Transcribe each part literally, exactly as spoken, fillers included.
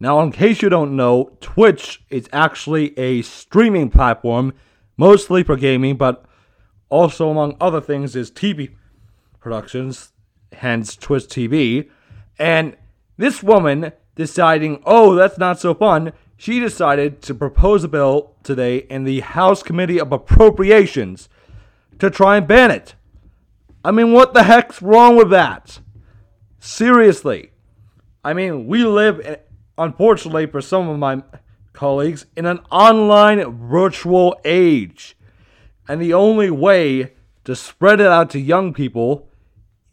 Now, in case you don't know, Twitch is actually a streaming platform, mostly for gaming, but also, among other things, is T V productions, hence Twitch T V. And this woman deciding, oh, that's not so fun, she decided to propose a bill today in the House Committee of Appropriations to try and ban it. I mean, what the heck's wrong with that? Seriously. I mean, we live in, unfortunately for some of my colleagues, in an online virtual age. And the only way to spread it out to young people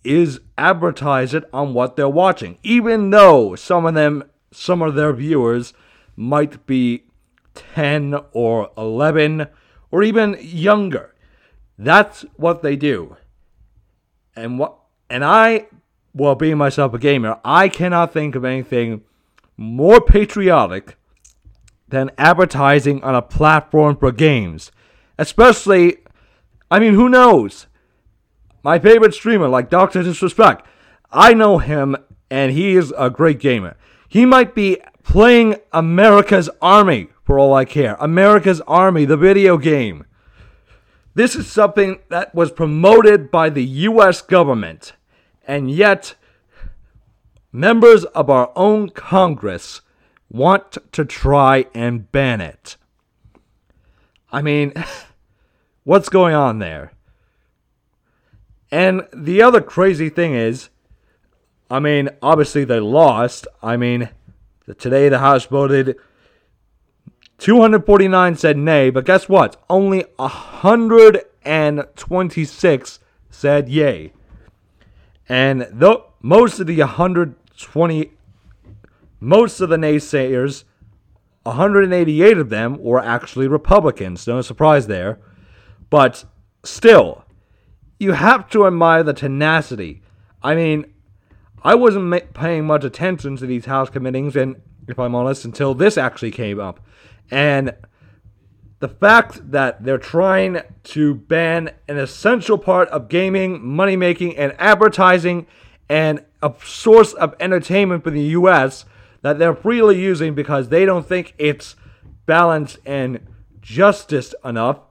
is advertise it on what they're watching. Even though some of them, some of their viewers might be ten or eleven or even younger. That's what they do. And what? And I, well, being myself a gamer, I cannot think of anything more patriotic than advertising on a platform for games. Especially, I mean, who knows? My favorite streamer, like Doctor Disrespect, I know him, and he is a great gamer. He might be playing America's Army, for all I care. America's Army, the video game. This is something that was promoted by the U S government, and yet members of our own Congress want to try and ban it. I mean, what's going on there? And the other crazy thing is, I mean, obviously they lost. I mean, today the House voted, two hundred forty-nine said nay, but guess what? Only one hundred twenty-six said yay. And though most of the one hundred twenty, most of the naysayers, one hundred eighty-eight of them were actually Republicans. No surprise there. But still, you have to admire the tenacity. I mean, I wasn't ma- paying much attention to these House committees, and if I'm honest, until this actually came up. And the fact that they're trying to ban an essential part of gaming, money-making, and advertising, and a source of entertainment for the U S that they're freely using because they don't think it's balanced and justice enough,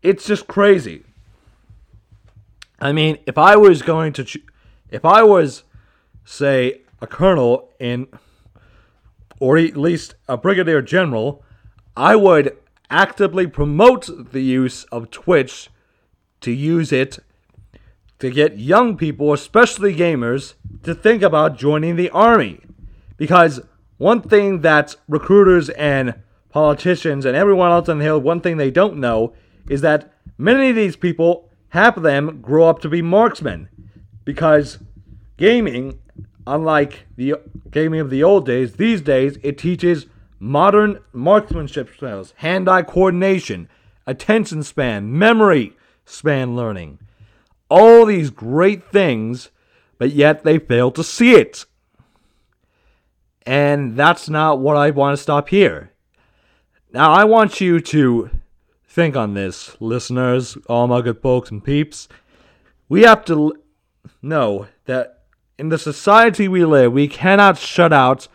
it's just crazy. I mean, if I was going to... Cho- if I was, say, a colonel in... or at least a brigadier general, I would actively promote the use of Twitch to use it to get young people, especially gamers, to think about joining the army. Because one thing that recruiters and politicians and everyone else on the Hill, one thing they don't know is that many of these people, half of them, grow up to be marksmen. Because gaming, unlike the gaming of the old days, these days it teaches modern marksmanship skills, hand-eye coordination, attention span, memory span learning. All these great things, but yet they fail to see it. And that's not what I want to stop here. Now, I want you to think on this, listeners, all my good folks and peeps. We have to know that in the society we live, we cannot shut out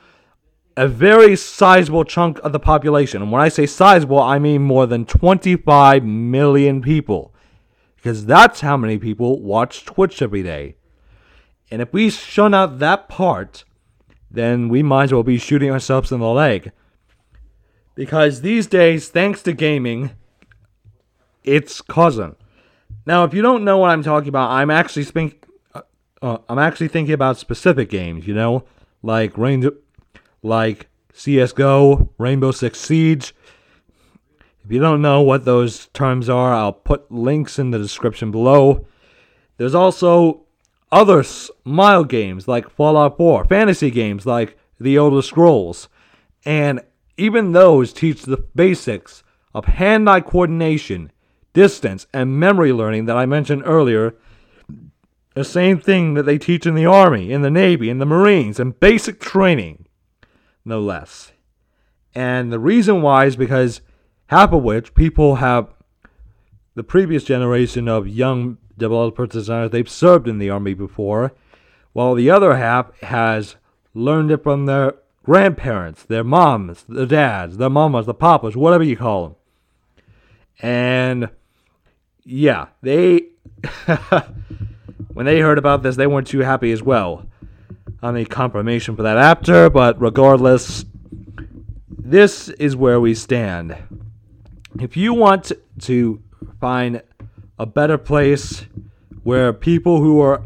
a very sizable chunk of the population. And when I say sizable, I mean more than twenty-five million people. Because that's how many people watch Twitch every day. And if we shut out that part, then we might as well be shooting ourselves in the leg. Because these days, thanks to gaming, it's causing. Now, if you don't know what I'm talking about, I'm actually speaking... Uh, I'm actually thinking about specific games, you know, like Rainbow, like C S G O, Rainbow Six Siege. If you don't know what those terms are, I'll put links in the description below. There's also other smile games like Fallout four, fantasy games like The Elder Scrolls, and even those teach the basics of hand-eye coordination, distance, and memory learning that I mentioned earlier. The same thing that they teach in the Army, in the Navy, in the Marines, and basic training, no less. And the reason why is because half of which people have, the previous generation of young developers, designers, they've served in the Army before, while the other half has learned it from their grandparents, their moms, their dads, their mamas, the papas, whatever you call them. And yeah, they when they heard about this, they weren't too happy as well. I need confirmation for that after, but regardless, this is where we stand. If you want to find a better place where people who are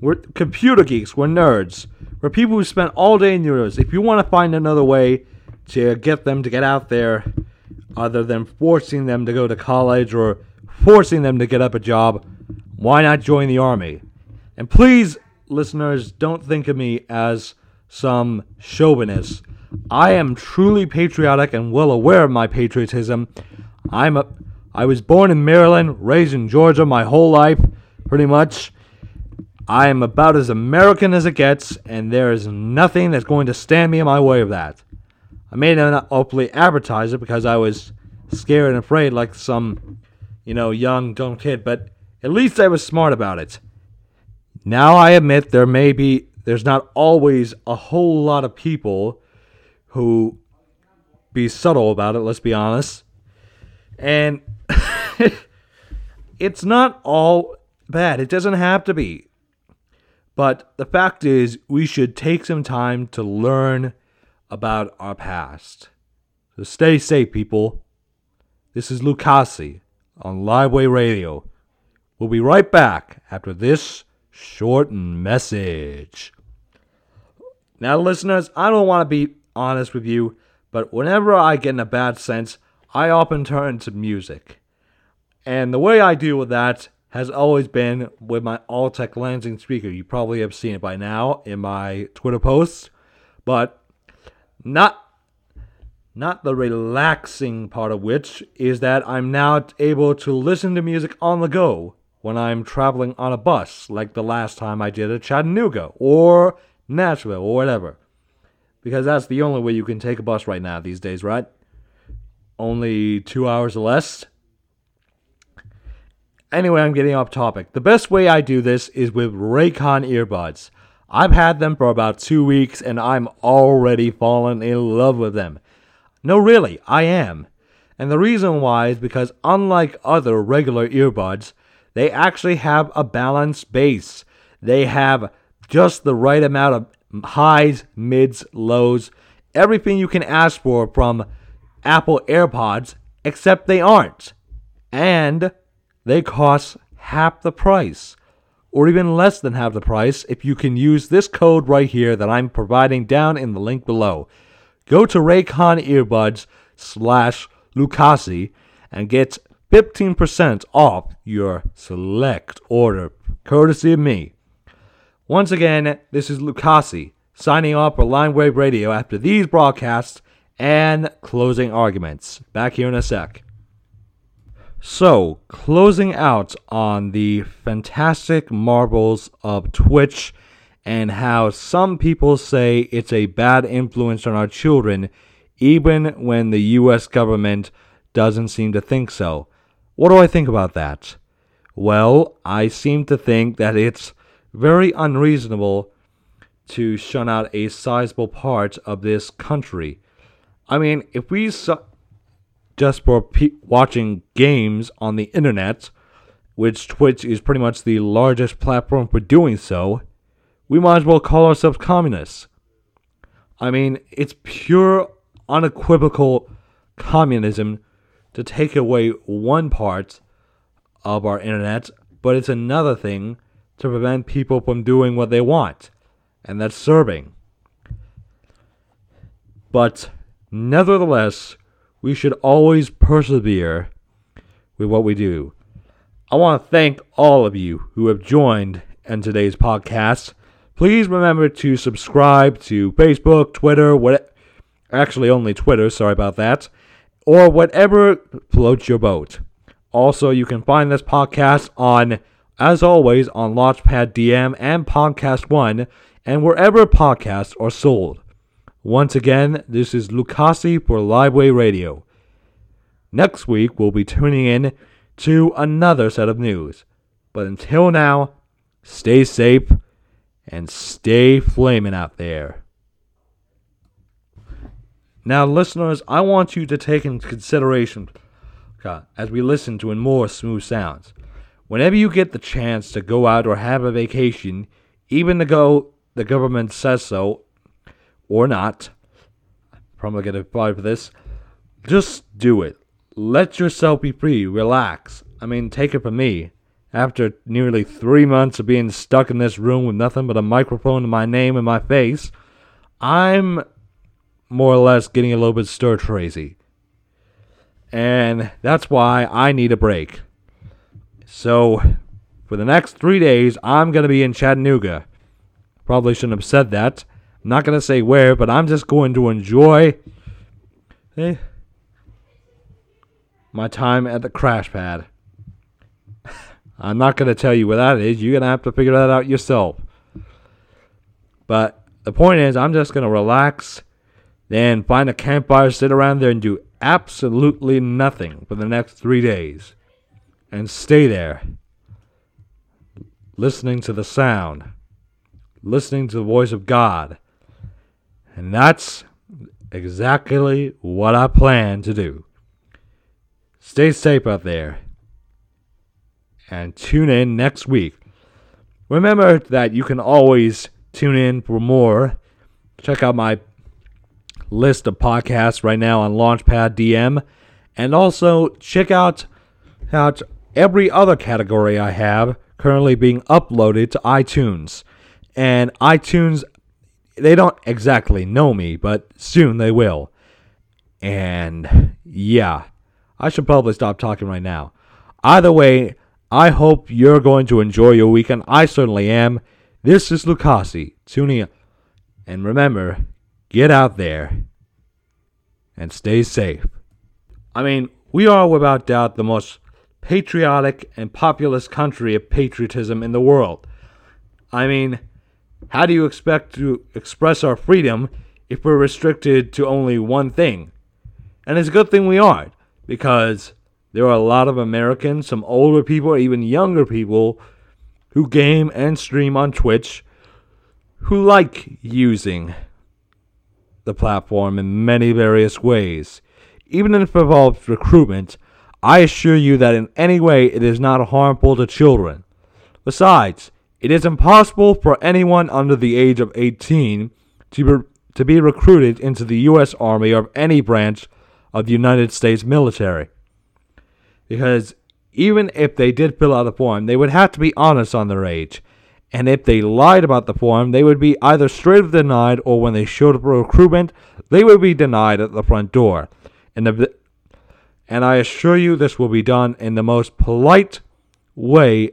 we're computer geeks, we're nerds, we're people who spend all day in university, if you want to find another way to get them to get out there other than forcing them to go to college or forcing them to get up a job, why not join the Army? And please, listeners, don't think of me as some chauvinist. I am truly patriotic and well aware of my patriotism. I'm a, I was born in Maryland, raised in Georgia my whole life, pretty much. I am about as American as it gets, and there is nothing that's going to stand me in my way of that. I may not openly advertise it because I was scared and afraid like some, you know, young, dumb kid, but at least I was smart about it. Now I admit there may be, there's not always a whole lot of people who be subtle about it, let's be honest. And it's not all bad. It doesn't have to be. But the fact is, we should take some time to learn about our past. So stay safe, people. This is Lucasi on Liveway Radio. We'll be right back after this short message. Now, listeners, I don't want to be honest with you, but whenever I get in a bad sense, I often turn to music. And the way I deal with that has always been with my Altec Lansing speaker. You probably have seen it by now in my Twitter posts. But not not the relaxing part of which is that I'm now able to listen to music on the go when I'm traveling on a bus, like the last time I did at Chattanooga or Nashville or whatever. Because that's the only way you can take a bus right now these days, right? Only two hours or less. Anyway, I'm getting off topic. The best way I do this is with Raycon earbuds. I've had them for about two weeks and I'm already fallen in love with them. No, really, I am. And the reason why is because unlike other regular earbuds, they actually have a balanced bass. They have just the right amount of highs, mids, lows, everything you can ask for from Apple AirPods, except they aren't. And they cost half the price, or even less than half the price, if you can use this code right here that I'm providing down in the link below. Go to Raycon Earbuds slash Lucasi and get fifteen percent off your select order, courtesy of me. Once again, this is Lucasi, signing off for Linewave Radio after these broadcasts and closing arguments. Back here in a sec. So, closing out on the fantastic marvels of Twitch and how some people say it's a bad influence on our children, even when the U S government doesn't seem to think so. What do I think about that? Well, I seem to think that it's very unreasonable to shun out a sizable part of this country. I mean, if we... Su- just for pe- watching games on the internet, which Twitch is pretty much the largest platform for doing so, we might as well call ourselves communists. I mean, it's pure, unequivocal communism to take away one part of our internet, but it's another thing to prevent people from doing what they want, and that's serving. But nevertheless, we should always persevere with what we do. I want to thank all of you who have joined in today's podcast. Please remember to subscribe to Facebook, Twitter, what, actually only Twitter, sorry about that, or whatever floats your boat. Also, you can find this podcast on, as always, on Launchpad D M and Podcast One, and wherever podcasts are sold. Once again, this is Lucasi for Liveway Radio. Next week, we'll be tuning in to another set of news. But until now, stay safe and stay flaming out there. Now, listeners, I want you to take into consideration God, as we listen to and more smooth sounds. Whenever you get the chance to go out or have a vacation, even to go the government says so or not, probably going to apply for this, just do it. Let yourself be free. Relax. I mean, take it from me. After nearly three months of being stuck in this room with nothing but a microphone and my name and my face, I'm more or less getting a little bit stir crazy. And that's why I need a break. So, for the next three days, I'm going to be in Chattanooga. Probably shouldn't have said that. I'm not going to say where, but I'm just going to enjoy eh, my time at the crash pad. I'm not going to tell you what that is. You're going to have to figure that out yourself. But the point is, I'm just going to relax, then find a campfire, sit around there, and do absolutely nothing for the next three days. And stay there, listening to the sound, listening to the voice of God. And that's exactly what I plan to do. Stay safe out there, and tune in next week. Remember that you can always tune in for more. Check out my list of podcasts right now on Launchpad D M, and also check out out every other category I have currently being uploaded to iTunes. And iTunes, they don't exactly know me, but soon they will. And yeah, I should probably stop talking right now. Either way, I hope you're going to enjoy your weekend. I certainly am. This is Lucasi. Tune in. And remember, get out there and stay safe. I mean, we are without doubt the most patriotic and populous country of patriotism in the world. I mean, how do you expect to express our freedom if we're restricted to only one thing? And it's a good thing we aren't, because there are a lot of Americans, some older people, even younger people, who game and stream on Twitch, who like using the platform in many various ways. Even if it involves recruitment, I assure you that in any way it is not harmful to children. Besides, it is impossible for anyone under the age of eighteen to be, to be recruited into the U S Army or any branch of the United States military. Because even if they did fill out the form, they would have to be honest on their age. And if they lied about the form, they would be either straight up denied, or when they showed up for recruitment, they would be denied at the front door. And the And I assure you this will be done in the most polite way,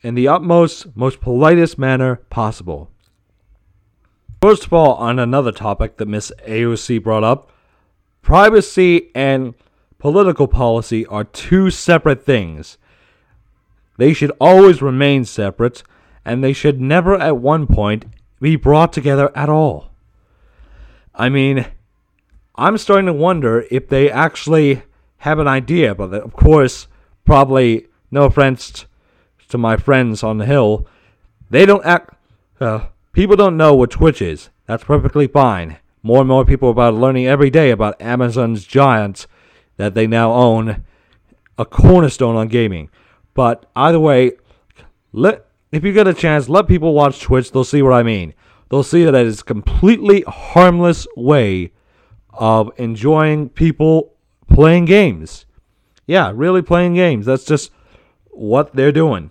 in the utmost, most politest manner possible. First of all, on another topic that Miss A O C brought up, privacy and political policy are two separate things. They should always remain separate, and they should never at one point be brought together at all. I mean, I'm starting to wonder if they actually have an idea about it. Of course, probably, no offense to my friends on the Hill, they don't act, uh, people don't know what Twitch is. That's perfectly fine. More and more people are learning every day about Amazon's giants that they now own, a cornerstone on gaming. But either way, let, if you get a chance, let people watch Twitch. They'll see what I mean. They'll see that it is a completely harmless way of enjoying people playing games. Yeah, really playing games. That's just what they're doing.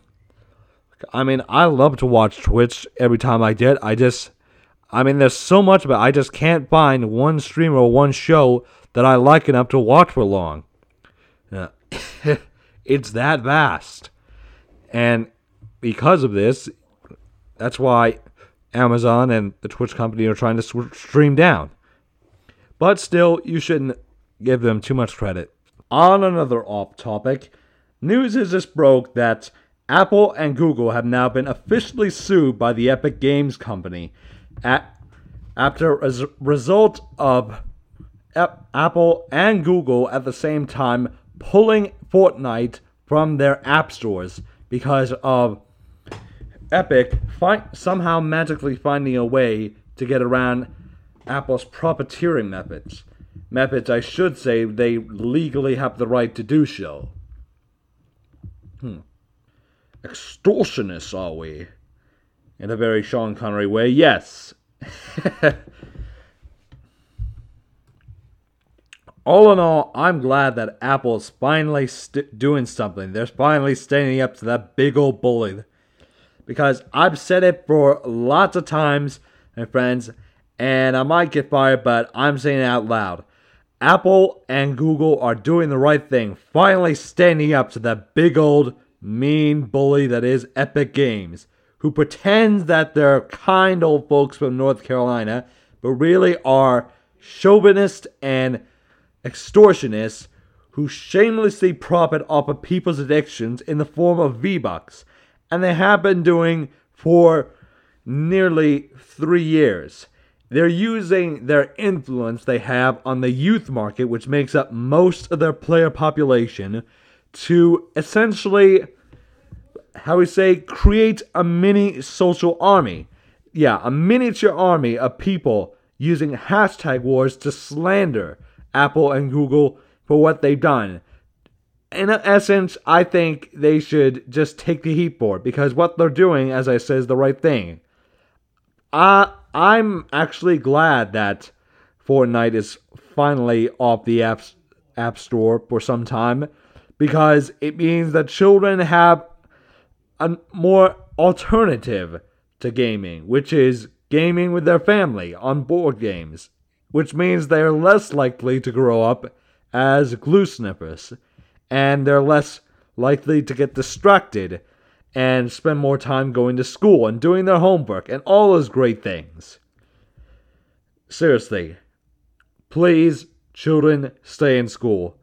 I mean, I love to watch Twitch every time I did. I just, I mean, there's so much about it. I just can't find one stream or one show that I like enough to watch for long. Yeah. It's that vast. And because of this, that's why Amazon and the Twitch company are trying to sw- stream down. But still, you shouldn't give them too much credit. On another off-topic, news has just broke that Apple and Google have now been officially sued by the Epic Games company at, after a result of Ep- Apple and Google at the same time pulling Fortnite from their app stores because of Epic fi- somehow magically finding a way to get around Apple's profiteering methods. Methods, I should say, they legally have the right to do so. Hmm. Extortionists, are we? In a very Sean Connery way, yes. All in all, I'm glad that Apple's finally st- doing something. They're finally standing up to that big old bully. Because I've said it for lots of times, my friends, and I might get fired, but I'm saying it out loud. Apple and Google are doing the right thing. Finally standing up to that big old mean bully that is Epic Games, who pretends that they're kind old folks from North Carolina, but really are chauvinists and extortionists who shamelessly profit off of people's addictions in the form of V-Bucks, and they have been doing for nearly three years. They're using their influence they have on the youth market, which makes up most of their player population, to essentially, how we say, create a mini social army. Yeah, a miniature army of people using hashtag wars to slander Apple and Google for what they've done. In essence, I think they should just take the heat for it, because what they're doing, as I said, is the right thing. Uh, I'm actually glad that Fortnite is finally off the app, app store for some time, because it means that children have a more alternative to gaming, which is gaming with their family on board games, which means they're less likely to grow up as glue snippers, and they're less likely to get distracted and spend more time going to school and doing their homework and all those great things. Seriously, please, children, stay in school.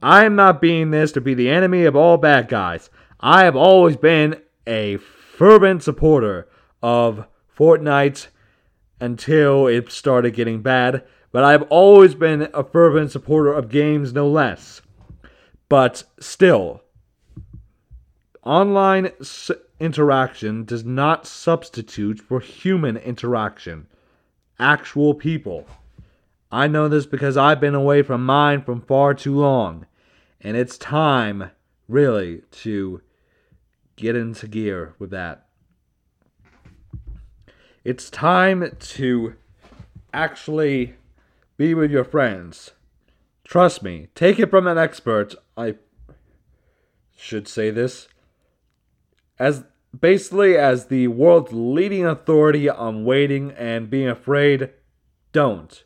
I am not being this to be the enemy of all bad guys. I have always been a fervent supporter of Fortnite until it started getting bad, but I've always been a fervent supporter of games, no less. But still, online s- interaction does not substitute for human interaction. Actual people. I know this because I've been away from mine for far too long, and it's time, really, to get into gear with that. It's time to actually be with your friends. Trust me, take it from an expert, I should say this, as basically as the world's leading authority on waiting and being afraid. Don't.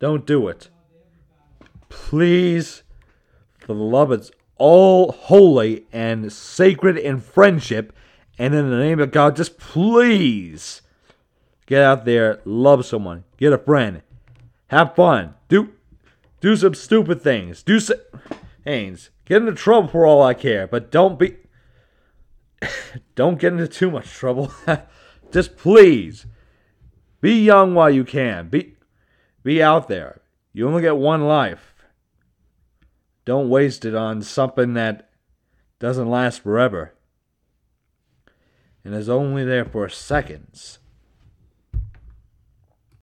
Don't do it. Please, for the love of all holy and sacred in friendship, and in the name of God, just please get out there, love someone, get a friend, have fun, do do some stupid things, do some, Haynes, get into trouble for all I care, but don't be, don't get into too much trouble. Just please, be young while you can, be, be out there, you only get one life, don't waste it on something that doesn't last forever, and is only there for seconds.